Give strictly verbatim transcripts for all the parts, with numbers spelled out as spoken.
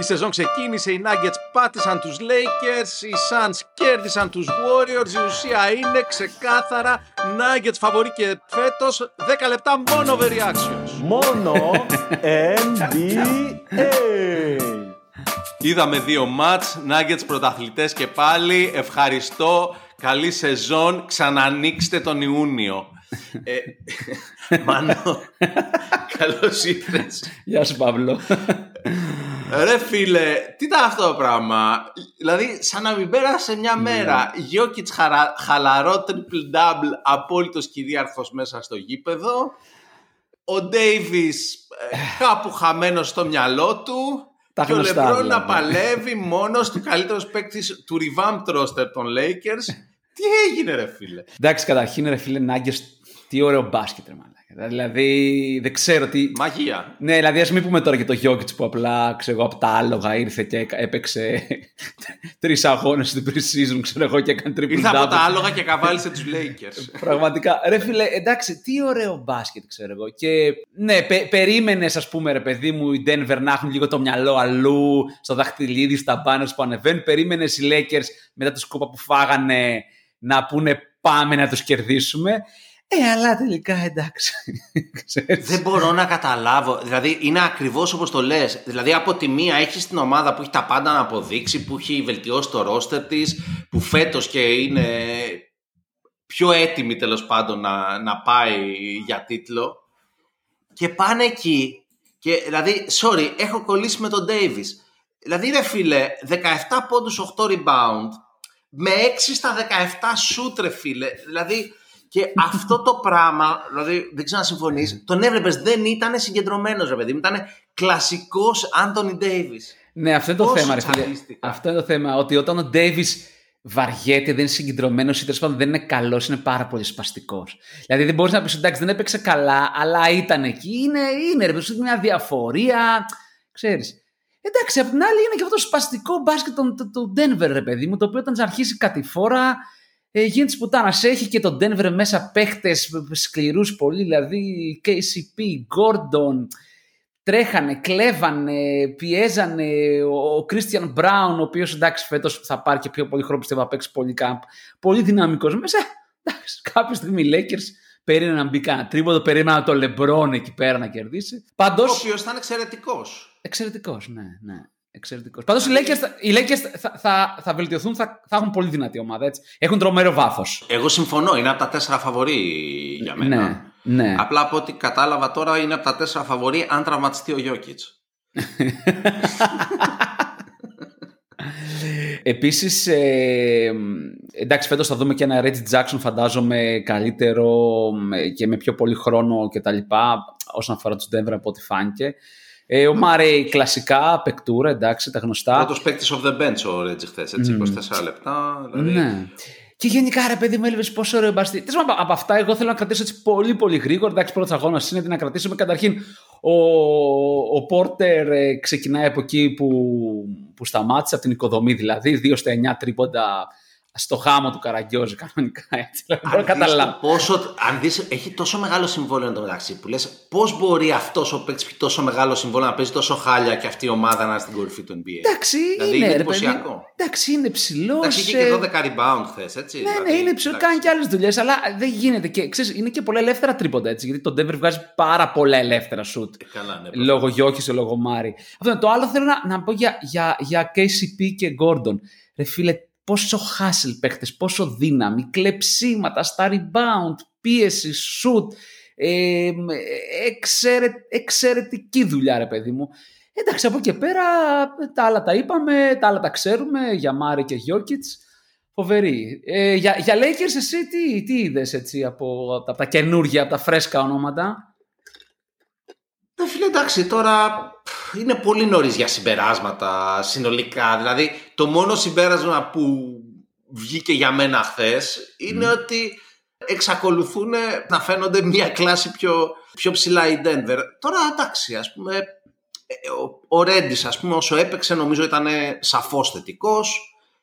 Η σεζόν ξεκίνησε, οι Nuggets πάτησαν τους Lakers, οι Suns κέρδισαν τους Warriors. Η ουσία είναι ξεκάθαρα Nuggets φαβορεί και φέτος. δέκα λεπτά μόνο overreactions. Μόνο εν μπι έι. Είδαμε δύο μάτς, Nuggets πρωταθλητές και πάλι. Ευχαριστώ, καλή σεζόν, ξανανοίξτε τον Ιούνιο. ε, Μάνο, καλώς ήρθες. Γεια σου Παύλο. Ρε φίλε, τι ήταν αυτό το πράγμα? Δηλαδή σαν να μην πέρασε μια μέρα. Jokić χαρα... χαλαρό triple double, απόλυτος κυρίαρχος μέσα στο γήπεδο. Ο Ντέιβις κάπου χαμένος στο μυαλό του. Και ο LeBron να παλεύει μόνος του, καλύτερος παίκτης του revamped roster των Lakers. Τι έγινε ρε φίλε? Εντάξει, καταρχήν ρε φίλε, Nuggets, τι ωραίο μπάσκετ ρε μαλάκα. Δηλαδή δεν ξέρω τι... Μαγεία. Ναι, δηλαδή ας μην πούμε τώρα και το Jokić που απλά ξέρω από τα άλογα ήρθε και έπαιξε τρεις αγώνες στην pre-season, ξέρω εγώ, και έκανε triple-double. Ήρθε από τα άλογα και καβάλισε τους Lakers. Πραγματικά. Ρε φίλε, εντάξει, τι ωραίο μπάσκετ ξέρω εγώ. Και ναι, πε, περίμενες ας πούμε ρε παιδί μου οι Denver να έχουν λίγο το μυαλό αλλού, στο δαχτυλίδι, στα banners που ανεβαίνουν. Περίμενες οι Lakers μετά τη σκούπα που φάγανε να πούνε πάμε να τους κερδίσουμε. Ε, αλλά τελικά εντάξει. Δεν μπορώ να καταλάβω. Δηλαδή είναι ακριβώς όπως το λες. Δηλαδή από τη μία έχεις την ομάδα που έχει τα πάντα να αποδείξει, που έχει βελτιώσει το ρόστερ της, που φέτος και είναι πιο έτοιμη τέλος πάντων να, να πάει για τίτλο. Και πάνε εκεί και, δηλαδή, sorry, έχω κολλήσει με τον Davis. Δηλαδή ρε φίλε, δεκαεπτά πόντους, οκτώ rebound, με έξι στα δεκαεπτά shoot ρε φίλε. Δηλαδή και αυτό το πράγμα, δηλαδή δεν ξέρω να συμφωνείς, τον έβλεπες, δεν ήταν συγκεντρωμένος ρε παιδί μου, ήταν κλασικός Άντονι Ντέιβις. Ναι, αυτό είναι το θέμα ρε φίλε. Αυτό είναι το θέμα, ότι όταν ο Ντέιβις βαριέται, δεν είναι συγκεντρωμένος ή τέλος πάντων δεν είναι καλός, είναι πάρα πολύ σπαστικός. Δηλαδή δεν μπορείς να πεις εντάξει, δεν έπαιξε καλά, αλλά ήταν εκεί, είναι, είναι ρε παιδί, είναι μια διαφορία, ξέρεις. Εντάξει, απ' την άλλη είναι και αυτό το σπαστικό μπάσκετ του Ντένβερ ρε παιδί μου, το οποίο όταν αρχίσει κατηφόρα. Ε, γίνεται σπουτάνα. Έχει και τον Denver μέσα παίχτες σκληρούς πολύ, δηλαδή κέι σι πι, Gordon, τρέχανε, κλέβανε, πιέζανε. Ο Christian Braun, ο οποίος εντάξει φέτος θα πάρει και πιο πολύ χρόνο, πιστεύω, θα παίξει πολύ camp, πολύ δυναμικός μέσα. Εντάξει, κάποια στιγμή οι Lakers περίμεναν να μπει κανένα τρίποντο, περίμεναν τον LeBron εκεί πέρα να κερδίσει. Παντός... Ο οποίος θα είναι εξαιρετικός. Εξαιρετικός, ναι, ναι. Εξαιρετικός. Πάντως οι Lakers, οι Lakers θα, θα, θα βελτιωθούν, θα, θα έχουν πολύ δυνατή ομάδα. Έτσι. Έχουν τρομερό βάθος. Εγώ συμφωνώ, είναι από τα τέσσερα φαβορί για μένα. Ναι, ναι. Απλά από ό,τι κατάλαβα τώρα είναι από τα τέσσερα φαβορί αν τραυματιστεί ο Jokić. Επίσης, ε, εντάξει, φέτος θα δούμε και ένα Reggie Jackson, φαντάζομαι καλύτερο και με πιο πολύ χρόνο κτλ. Όσον αφορά τους Denver από ό,τι φάνηκε. Ε, ο Murray κλασικά, παικτούρα, εντάξει, τα γνωστά. Πρώτος παίκτης of the bench ο Reggie χθες, έτσι, είκοσι τέσσερα mm. λεπτά. Δηλαδή... Ναι. Και γενικά, ρε παιδί μου, έλειπες πόσο ωραίο μπαστί. Τέλος πάντων, από αυτά, εγώ θέλω να κρατήσω έτσι πολύ, πολύ γρήγορα. Εντάξει, πρώτος αγώνας είναι να κρατήσουμε. Καταρχήν, ο, ο Porter ε, ξεκινάει από εκεί που, που σταμάτησε, από την οικοδομή δηλαδή, δύο στα εννιά τρίποντα. Στο χάμο του Καραγκιόζη, κανονικά έτσι. Αν καταλάβω. Πόσο, αν δεις, έχει τόσο μεγάλο συμβόλαιο εν τω μεταξύ που λες, πώς μπορεί αυτός ο παίκτης που έχει τόσο μεγάλο συμβόλαιο να παίζει τόσο χάλια και αυτή η ομάδα να είναι στην κορυφή του εν μπι έι. Εντάξει, δηλαδή, είναι, είναι εντυπωσιακό. Εντάξει, είναι ψηλό. Εντάξει, είχε και δώδεκα rebound θες, έτσι. Ναι, δηλαδή, ναι, είναι ψηλό. Κάνει και άλλες δουλειές, αλλά δεν γίνεται. Και, ξέρεις, είναι και πολλά ελεύθερα τρίποντα έτσι. Γιατί το Denver βγάζει πάρα πολλά ελεύθερα σουτ. Ε, καλά, ναι, λόγω Jokić, λόγω Murray. Αυτό είναι το άλλο θέλω να, να πω για, για, για κέι σι πι και Gordon. Ρε φίλε, πόσο χάσελ παίχτες, πόσο δύναμη, κλεψίματα στα rebound, πίεση, shoot, ε, εξαιρε, εξαιρετική δουλειά ρε παιδί μου. Εντάξει, από εκεί πέρα τα άλλα τα είπαμε, τα άλλα τα ξέρουμε για Murray και Jokić, φοβερή. Ε, για, για Lakers εσύ τι, τι είδες έτσι από, από τα καινούργια, από τα φρέσκα ονόματα? Ναι φίλε, εντάξει, τώρα... Είναι πολύ νωρίς για συμπεράσματα συνολικά. Δηλαδή, το μόνο συμπέρασμα που βγήκε για μένα χθες είναι mm. ότι εξακολουθούν να φαίνονται μια κλάση πιο, πιο ψηλά οι Denver. Τώρα, εντάξει, ας πούμε, ο Ρέντις, ας πούμε, όσο έπαιξε, νομίζω ήταν σαφώς θετικός.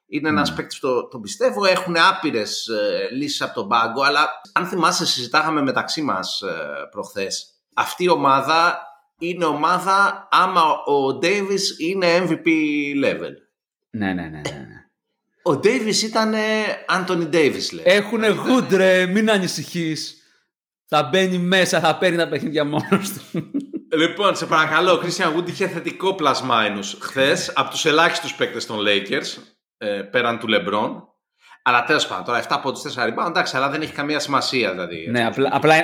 Είναι mm. ένας παίκτης που το, τον πιστεύω. Έχουν άπειρες ε, λύσεις από τον πάγκο. Αλλά, αν θυμάσαι, συζητάγαμε μεταξύ μας ε, προχθές. Αυτή η ομάδα είναι ομάδα άμα ο Davis είναι εμ βι πι level. Ναι, ναι, ναι, ναι. Ο Davis ήταν Anthony Davis, λέει. Έχουνε γούντρε, μην ανησυχείς. Θα μπαίνει μέσα, θα παίρνει τα παιχνίδια μόνος του. Λοιπόν, σε παρακαλώ, ο Christian Wood είχε θετικό plus-minus χθες από τους ελάχιστους παίκτες των Lakers, πέραν του LeBron. Αλλά τέλος πάντων, τώρα εφτά πόντους, τέσσερα ριμπάουντ, εντάξει, αλλά δεν έχει καμία σημασία. Δηλαδή, ναι, απλά, απλά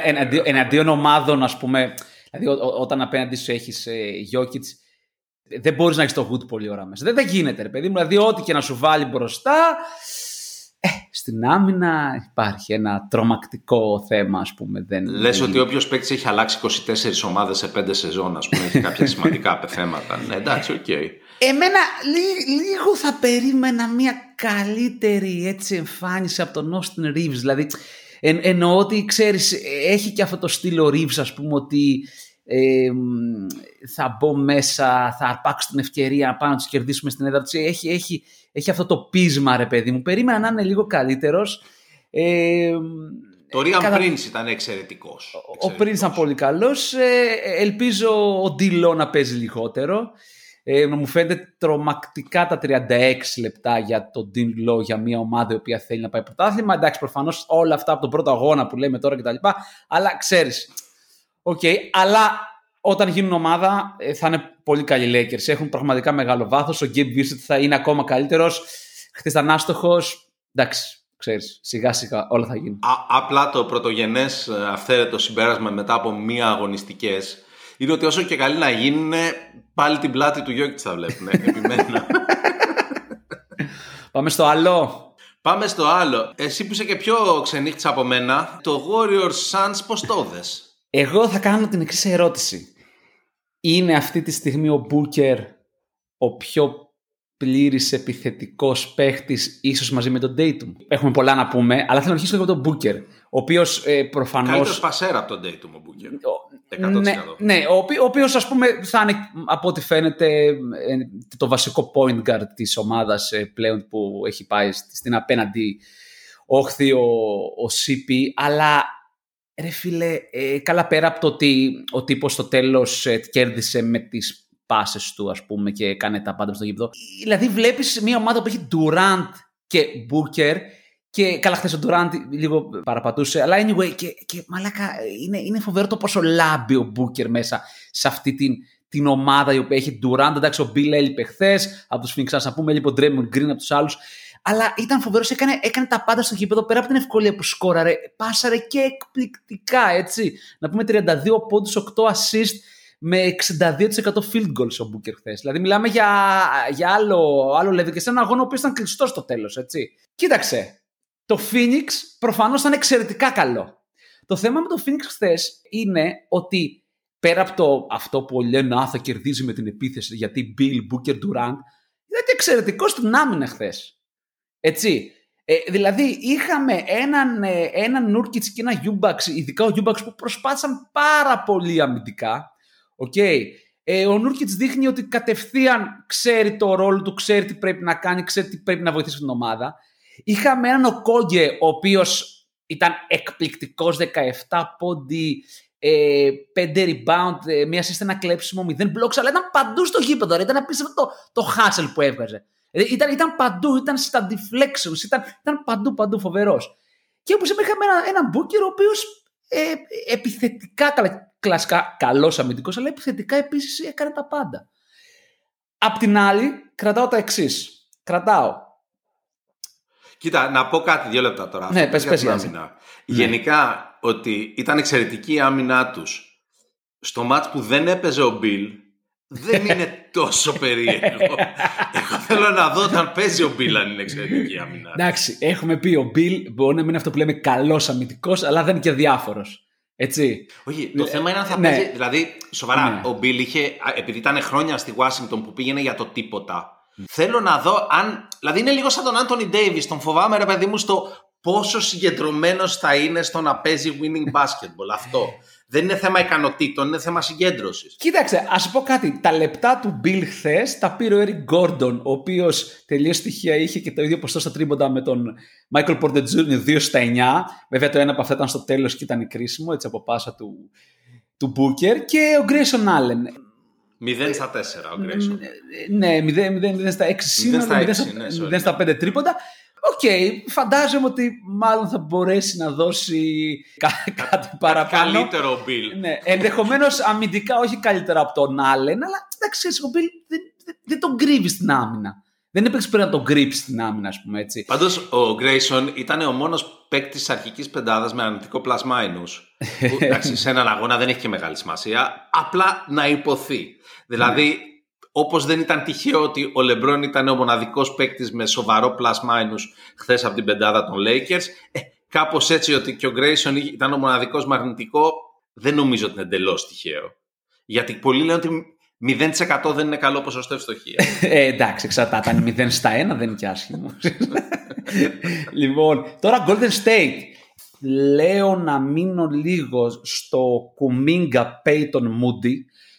εναντίον ομάδων, ας πούμε. Δηλαδή, ό, ό, όταν απέναντι σου έχεις Jokić, ε, δεν μπορείς να έχεις το Wood πολλή ώρα μέσα. Δεν, δεν γίνεται, ρε παιδί μου. Δηλαδή, ό,τι και να σου βάλει μπροστά. Ε, στην άμυνα υπάρχει ένα τρομακτικό θέμα, ας πούμε. Δεν, λες δεν ότι όποιος παίκτης έχει αλλάξει είκοσι τέσσερις ομάδες σε πέντε σεζόν, ας πούμε, έχει κάποια σημαντικά πεθέματα. Ναι, εντάξει, οκ. Okay. Εμένα λί, λίγο θα περίμενα μια καλύτερη έτσι, εμφάνιση από τον Austin Reaves. Δηλαδή, εν, εννοώ ότι, ξέρεις, έχει και αυτό το στήλο Reaves, ας πούμε, ότι ε, θα μπω μέσα, θα αρπάξω την ευκαιρία πάνω να τους κερδίσουμε στην έδρα τους. Έχει, έχει, έχει αυτό το πείσμα, ρε παιδί μου. Περίμενα να είναι λίγο καλύτερος. Ε, Το Ryan κατά... Prince ήταν εξαιρετικός. εξαιρετικός. Ο Prince ήταν πολύ καλός. Ε, ελπίζω ο Ντιλό να παίζει λιγότερο. Ε, μου φαίνεται τρομακτικά τα τριάντα έξι λεπτά για τον Ντιλό για μια ομάδα η οποία θέλει να πάει πρωτάθλημα. Εντάξει, προφανώς όλα αυτά από τον πρώτο αγώνα που λέμε τώρα κτλ. Αλλά ξέρεις. Οκ, okay, αλλά όταν γίνουν ομάδα θα είναι πολύ καλοί Lakers. Έχουν πραγματικά μεγάλο βάθος. Ο Gabe Bissett θα είναι ακόμα καλύτερος. Χθες ήταν άστοχος. Εντάξει, ξέρεις, σιγά σιγά όλα θα γίνουν. Α, απλά το πρωτογενές αυθαίρετο συμπέρασμα μετά από μία αγωνιστικές είναι ότι όσο και καλή να γίνουν, πάλι την πλάτη του Jokić θα βλέπουν. Επιμένω. Πάμε στο άλλο. Πάμε στο άλλο. Εσύ που είσαι και πιο ξενύχτης από μένα, το Warriors Suns πώς το δες? Εγώ θα κάνω την εξής ερώτηση. Είναι αυτή τη στιγμή ο Booker ο πιο πλήρης επιθετικός παίχτης, ίσως μαζί με τον Tatum? Έχουμε πολλά να πούμε, αλλά θέλω να αρχίσω λίγο από τον Booker, ο οποίος ε, προφανώς... Καλύτερος πασέρα από τον Tatum ο Booker. εκατό τοις εκατό. Ναι, ναι, ο, ο οποίος ας πούμε θα είναι από ό,τι φαίνεται το βασικό point guard της ομάδας πλέον που έχει πάει στην απέναντι όχθη ο, ο σι πι, αλλά... Ρε φίλε, ε, καλά πέρα από το ότι ο τύπος στο τέλος ε, κέρδισε με τις πάσες του, ας πούμε, και κάνει τα πάντα στο γήπεδο. Δηλαδή βλέπεις μια ομάδα που έχει Durant και Booker και καλά χθες ο Durant λίγο παραπατούσε, αλλά anyway και, και μαλάκα είναι, είναι φοβερό το πόσο λάμπει ο Booker μέσα σε αυτή την, την ομάδα η οποία έχει Durant. Εντάξει, ο Beal έλειπε χθες από τους Phoenix Suns, να πούμε, έλειπε ο Draymond Green από τους άλλους. Αλλά ήταν φοβερός, έκανε, έκανε τα πάντα στο γήπεδο, πέρα από την ευκολία που σκόραρε, πάσαρε και εκπληκτικά, έτσι. Να πούμε τριάντα δύο πόντους, οκτώ assist με εξήντα δύο τοις εκατό field goals ο Booker χθες. Δηλαδή μιλάμε για, για άλλο, άλλο level και σε έναν αγώνα ο οποίος ήταν κλειστός στο τέλος, έτσι. Κοίταξε, το Phoenix προφανώς ήταν εξαιρετικά καλό. Το θέμα με το Phoenix χθες είναι ότι πέρα από το, αυτό που λένε «Α, θα κερδίζει με την επίθεση γιατί Bill, Booker, Durant», ήταν εξαιρετικό στην άμυνα χθες. Έτσι, ε, δηλαδή είχαμε έναν, ε, έναν Nurkić και έναν Γιούμπαξ, ειδικά ο Γιούμπαξ που προσπάθησαν πάρα πολύ αμυντικά. Okay. Ε, ο Nurkić δείχνει ότι κατευθείαν ξέρει το ρόλο του, ξέρει τι πρέπει να κάνει, ξέρει τι πρέπει να βοηθήσει την ομάδα. Είχαμε έναν Οκόγγε, ο οποίος ήταν εκπληκτικός, δεκαεπτά πόντι, ε, πέντε rebound, ε, μία assist, ένα κλέψιμο, μηδέν blocks, αλλά ήταν παντού στο γήπεδο, ήταν απίστευτο το, το χάσελ που έβγαζε. Ήταν, ήταν παντού, ήταν στα deflections, ήταν, ήταν παντού παντού φοβερός. Και όπως είπα, είχαμε ένα, έναν Booker ο οποίος ε, επιθετικά, καλά, κλασικά καλός αμυντικός, αλλά επιθετικά επίσης έκανε τα πάντα. Απ' την άλλη, κρατάω τα εξής. Κρατάω. Κοίτα, να πω κάτι δύο λεπτά τώρα. Ναι, πες, πες, πες. Γενικά, ναι. Ότι ήταν εξαιρετική η άμυνά τους. Στο μάτς που δεν έπαιζε ο Bill, δεν είναι τόσο περίεργο. Εγώ θέλω να δω όταν παίζει ο Bill αν είναι εξαιρετική αμυνά. Εντάξει, έχουμε πει ο Bill μπορεί να μην είναι αυτό που λέμε καλός αμυντικός, αλλά δεν είναι και διάφορος. Έτσι. Όχι, το ε, θέμα είναι αν θα ναι. παίζει. Δηλαδή, σοβαρά, ναι. ο Bill είχε, επειδή ήταν χρόνια στη Washington που πήγαινε για το τίποτα, mm. θέλω να δω αν. Δηλαδή, είναι λίγο σαν τον Anthony Davis. Τον φοβάμαι, ρε παιδί μου, στο πόσο συγκεντρωμένος θα είναι στο να παίζει winning basketball. Αυτό. Δεν είναι θέμα ικανοτήτων, είναι θέμα συγκέντρωσης. Κοίταξε, ας πω κάτι. Τα λεπτά του Bill χθες τα πήρε ο Eric Gordon, ο οποίος τελείως στοιχεία είχε και το ίδιο ποστό στα τρίποντα με τον Michael Porter τζούνιορ, δύο στα εννιά. Βέβαια το ένα από αυτά ήταν στο τέλος και ήταν κρίσιμο, έτσι από πάσα του, του Booker και ο Grayson Allen. μηδέν στα τέσσερα ο Grayson. Ναι, μηδέν στα έξι σύνολα, μηδέν στα πέντε τρίποντα. Οκ, φαντάζομαι ότι μάλλον θα μπορέσει να δώσει κάτι παραπάνω. Καλύτερο ο Bill. Ενδεχομένως αμυντικά όχι καλύτερα από τον Allen, αλλά εντάξει, ο Bill δεν τον κρύβει στην άμυνα. Δεν έπαιξε πριν να τον κρύψει στην άμυνα, ας πούμε έτσι. Πάντως, ο Grayson ήταν ο μόνος παίκτης της αρχικής πεντάδας με αρνητικό πλασμάινους. Εντάξει, σε έναν αγώνα δεν έχει και μεγάλη σημασία. Απλά να υποθεί. Δηλαδή, όπως δεν ήταν τυχαίο ότι ο LeBron ήταν ο μοναδικός παίκτης με σοβαρό πλασμάινους χθες από την πεντάδα των Lakers, ε, κάπως έτσι ότι και ο Grayson ήταν ο μοναδικός με αρνητικό, δεν νομίζω ότι είναι εντελώς τυχαίο. Γιατί πολλοί λένε ότι μηδέν τοις εκατό δεν είναι καλό ποσοστό ευστοχία. Ε, εντάξει, εξαρτάται. Αν είναι μηδέν στα ένα δεν είναι και άσχημο. Λοιπόν, τώρα Golden State. Λέω να μείνω λίγο στο Kuminga Peyton Moody.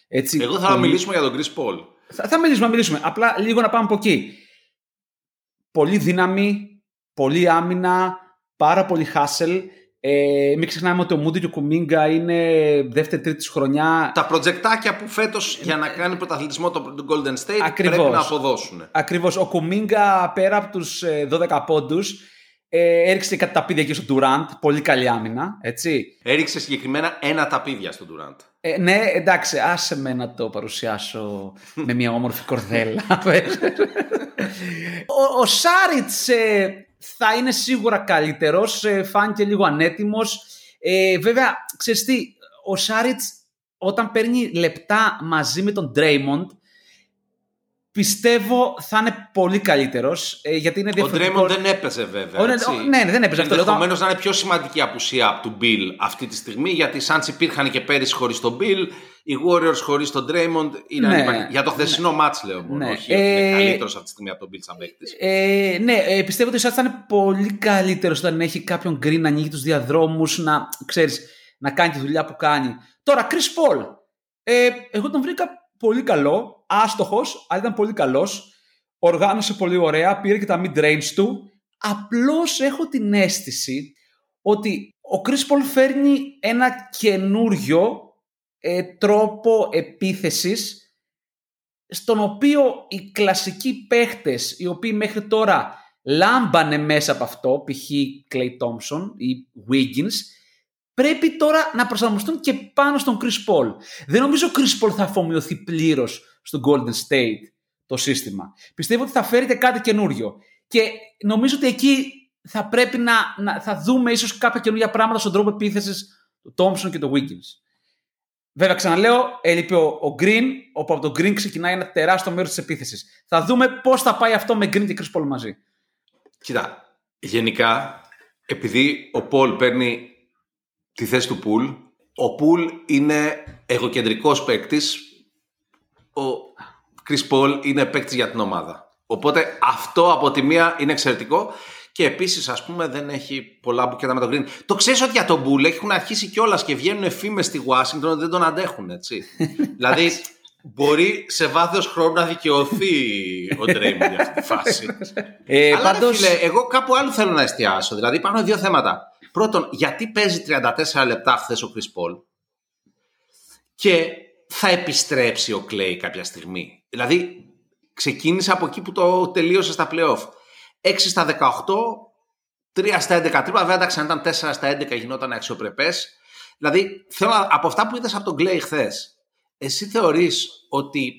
Έτσι, εγώ θα το... μιλήσουμε για τον Chris Paul. Θα, θα μιλήσουμε, μιλήσουμε. Απλά λίγο να πάμε από εκεί. Πολύ δύναμη, πολύ άμυνα, πάρα πολύ hustle. Ε, μην ξεχνάμε ότι ο Moody και ο Kuminga είναι δεύτερη-τρίτη χρονιά. Τα προτζεκτάκια που φέτος για να κάνει πρωταθλητισμό τον Golden State ακριβώς, πρέπει να αποδώσουν. Ακριβώς. Ο Kuminga πέρα από τους δώδεκα πόντους ε, έριξε κάτι ταπίδια εκεί στον Durant. Πολύ καλή άμυνα. Έτσι. Έριξε συγκεκριμένα ένα ταπίδια στον Durant. Ε, ναι, εντάξει, άσε με να το παρουσιάσω με μια όμορφη κορδέλα. ο, ο Šarić. Ε, θα είναι σίγουρα καλύτερος, φάνηκε λίγο ανέτοιμος. Ε, βέβαια, ξέρεις τι, ο Šarić όταν παίρνει λεπτά μαζί με τον Draymond, πιστεύω θα είναι πολύ καλύτερος. Ε, γιατί είναι διαφορετικό... Ο Draymond δεν έπαιζε βέβαια. Ο, έτσι. Ναι, ναι, δεν έπαιζε. Ενδεχομένως να είναι πιο σημαντική απουσία από του Bill αυτή τη στιγμή, γιατί οι Suns υπήρχαν και πέρυσι χωρίς τον Bill, οι Warriors χωρίς τον Draymond. Είναι ναι, για το χθεσινό ναι, μάτς λέω μόνο. Ναι. Όχι, ε, είναι καλύτερος αυτή τη στιγμή από τον Bill σαν παίκτης. Ε, ναι, ε, πιστεύω ότι ο Šarić θα είναι πολύ καλύτερος όταν έχει κάποιον Green να ανοίγει τους διαδρόμους, να, ξέρεις, να κάνει τη δουλειά που κάνει. Τώρα, Chris Paul. Ε, εγώ τον βρήκα πολύ καλό. Άστοχος, αλλά ήταν πολύ καλός. Οργάνωσε πολύ ωραία. Πήρε και τα mid-range του. Απλώς έχω την αίσθηση ότι ο Chris Paul φέρνει ένα καινούριο ε, τρόπο επίθεσης, στον οποίο οι κλασικοί παίχτες οι οποίοι μέχρι τώρα λάμπανε μέσα από αυτό, π.χ. Klay Thompson ή Wiggins, πρέπει τώρα να προσαρμοστούν και πάνω στον Chris Paul. Δεν νομίζω ο Chris Paul θα αφομοιωθεί πλήρως στο Golden State το σύστημα. Πιστεύω ότι θα φέρει και κάτι καινούριο. Και νομίζω ότι εκεί θα πρέπει να, να θα δούμε ίσως κάποια καινούργια πράγματα στον τρόπο επίθεσης του Thompson και του Wiggins. Βέβαια, ξαναλέω, έλειπε ο, ο Green, όπου από τον Green ξεκινάει ένα τεράστιο μέρος της επίθεσης. Θα δούμε πώς θα πάει αυτό με Green και Chris Paul μαζί. Κοίτα, γενικά, επειδή ο Paul παίρνει τη θέση του Poole, ο Poole είναι εγωκεντρικός παίκτης, ο Chris Paul είναι παίκτης για την ομάδα. Οπότε αυτό από τη μία είναι εξαιρετικό και επίσης ας πούμε δεν έχει πολλά μπουκέτα με τον Green. Το ξέρεις ότι για τον Poole έχουν αρχίσει κιόλας και βγαίνουν φήμες στη Washington ότι δεν τον αντέχουν, έτσι. Δηλαδή μπορεί σε βάθος χρόνου να δικαιωθεί ο Draymond για αυτή τη φάση. ε, Αλλά πάντως... ρε φίλε, εγώ κάπου άλλο θέλω να εστιάσω. Δηλαδή υπάρχουν δύο θέματα. Πρώτον, γιατί παίζει τριάντα τέσσερα λεπτά χθες ο Chris Paul και θα επιστρέψει ο Klay κάποια στιγμή. Δηλαδή, ξεκίνησε από εκεί που το τελείωσε στα play-off. έξι στα δεκαοκτώ, τρία στα έντεκα τρίπα. Βέβαια, εντάξει, αν ήταν τέσσερα στα έντεκα γινόταν αξιοπρεπές. Δηλαδή, θέλω, από αυτά που είδες από τον Klay χθες, εσύ θεωρείς ότι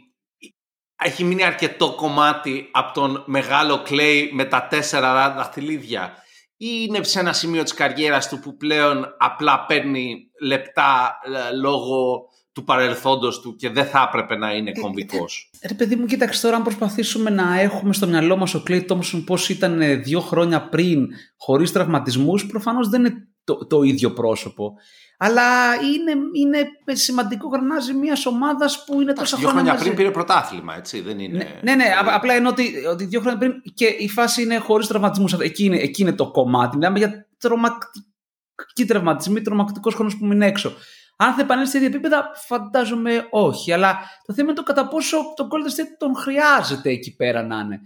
έχει μείνει αρκετό κομμάτι από τον μεγάλο Klay με τα τέσσερα δαχτυλίδια, ή είναι σε ένα σημείο της καριέρας του που πλέον απλά παίρνει λεπτά λόγω του παρελθόντος του και δεν θα έπρεπε να είναι κομβικός? Ρε παιδί μου, κοίταξε τώρα, αν προσπαθήσουμε να έχουμε στο μυαλό μας ο Klay Thompson πώς ήταν δύο χρόνια πριν χωρίς τραυματισμούς, προφανώς δεν είναι το, το ίδιο πρόσωπο. Αλλά είναι, είναι σημαντικό γρανάζι μιας ομάδας που είναι τόσα χρόνια. Δύο χρόνια πριν πήρε πρωτάθλημα, έτσι, δεν είναι. Ναι, ναι, ναι ε... απλά εννοώ ότι, ότι δύο χρόνια πριν και η φάση είναι χωρίς τραυματισμούς. Εκεί είναι, εκεί είναι το κομμάτι. Μιλάμε για τρομακτική τραυματισμή, τρομακτικός χρόνος που μείνει έξω. Αν θα επανέλθει σε ίδια επίπεδα, φαντάζομαι όχι. Αλλά το θέμα είναι το κατά πόσο τον Golden State τον χρειάζεται εκεί πέρα να είναι.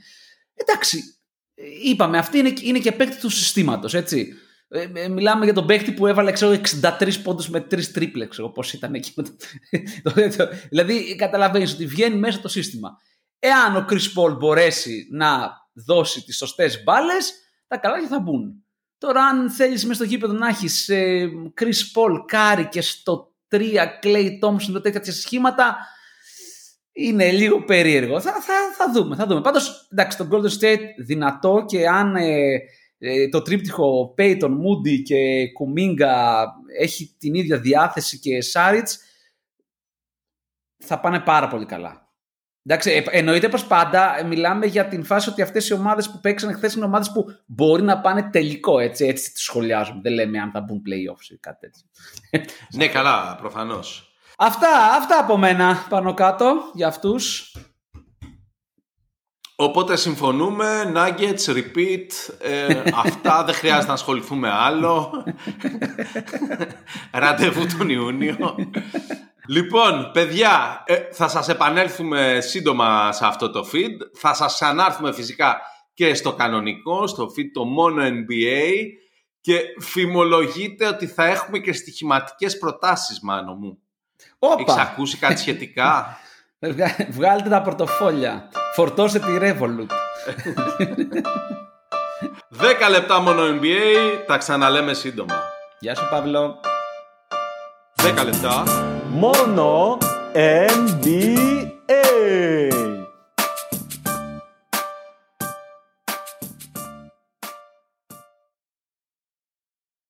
Εντάξει, είπαμε, αυτή είναι, είναι και παίκτη του συστήματος, έτσι. Ε, ε, μιλάμε για τον παίκτη που έβαλε ξέρω, εξήντα τρεις πόντους με τρεις τρίπλε, όπως ήταν εκεί. Δηλαδή, καταλαβαίνεις ότι βγαίνει μέσα το σύστημα. Εάν ο Chris Paul μπορέσει να δώσει τις σωστές μπάλες, τα καλάθια θα μπουν. Τώρα, αν θέλεις μέσα στο γήπεδο να έχεις ε, Chris Paul, Κάρι και στο τρία Klay Thompson, τέτοια σχήματα, είναι λίγο περίεργο. Θα, θα, θα δούμε, θα δούμε. Πάντως, εντάξει, το Golden State δυνατό και αν... Ε, το τρίπτυχο Peyton Moody και Kuminga έχει την ίδια διάθεση και Šarić, θα πάνε πάρα πολύ καλά. Εντάξει, εννοείται πως πάντα μιλάμε για την φάση ότι αυτές οι ομάδες που παίξαν χθες είναι ομάδες που μπορεί να πάνε τελικό, έτσι, έτσι τις σχολιάζουμε. Δεν λέμε αν θα μπουν play-offs ή κάτι τέτοιο. Ναι, καλά, προφανώς. Αυτά, αυτά από μένα πάνω κάτω για αυτούς. Οπότε συμφωνούμε, nuggets, repeat, ε, αυτά δεν χρειάζεται να ασχοληθούμε άλλο. Ραντεβού τον Ιούνιο. Λοιπόν, παιδιά, ε, θα σας επανέλθουμε σύντομα σε αυτό το feed. Θα σας ξανάρθουμε φυσικά και στο κανονικό, στο feed το μόνο N B A. Και φημολογείται ότι θα έχουμε και στοιχηματικές προτάσεις, Μάνο μου. Όπα. Έχεις ακούσει κάτι σχετικά? Βγάλτε τα πορτοφόλια. Φορτώστε τη Revolut. Δέκα λεπτά μόνο N B A. Τα ξαναλέμε σύντομα. Γεια σου Παύλο. Δέκα λεπτά μόνο N B A.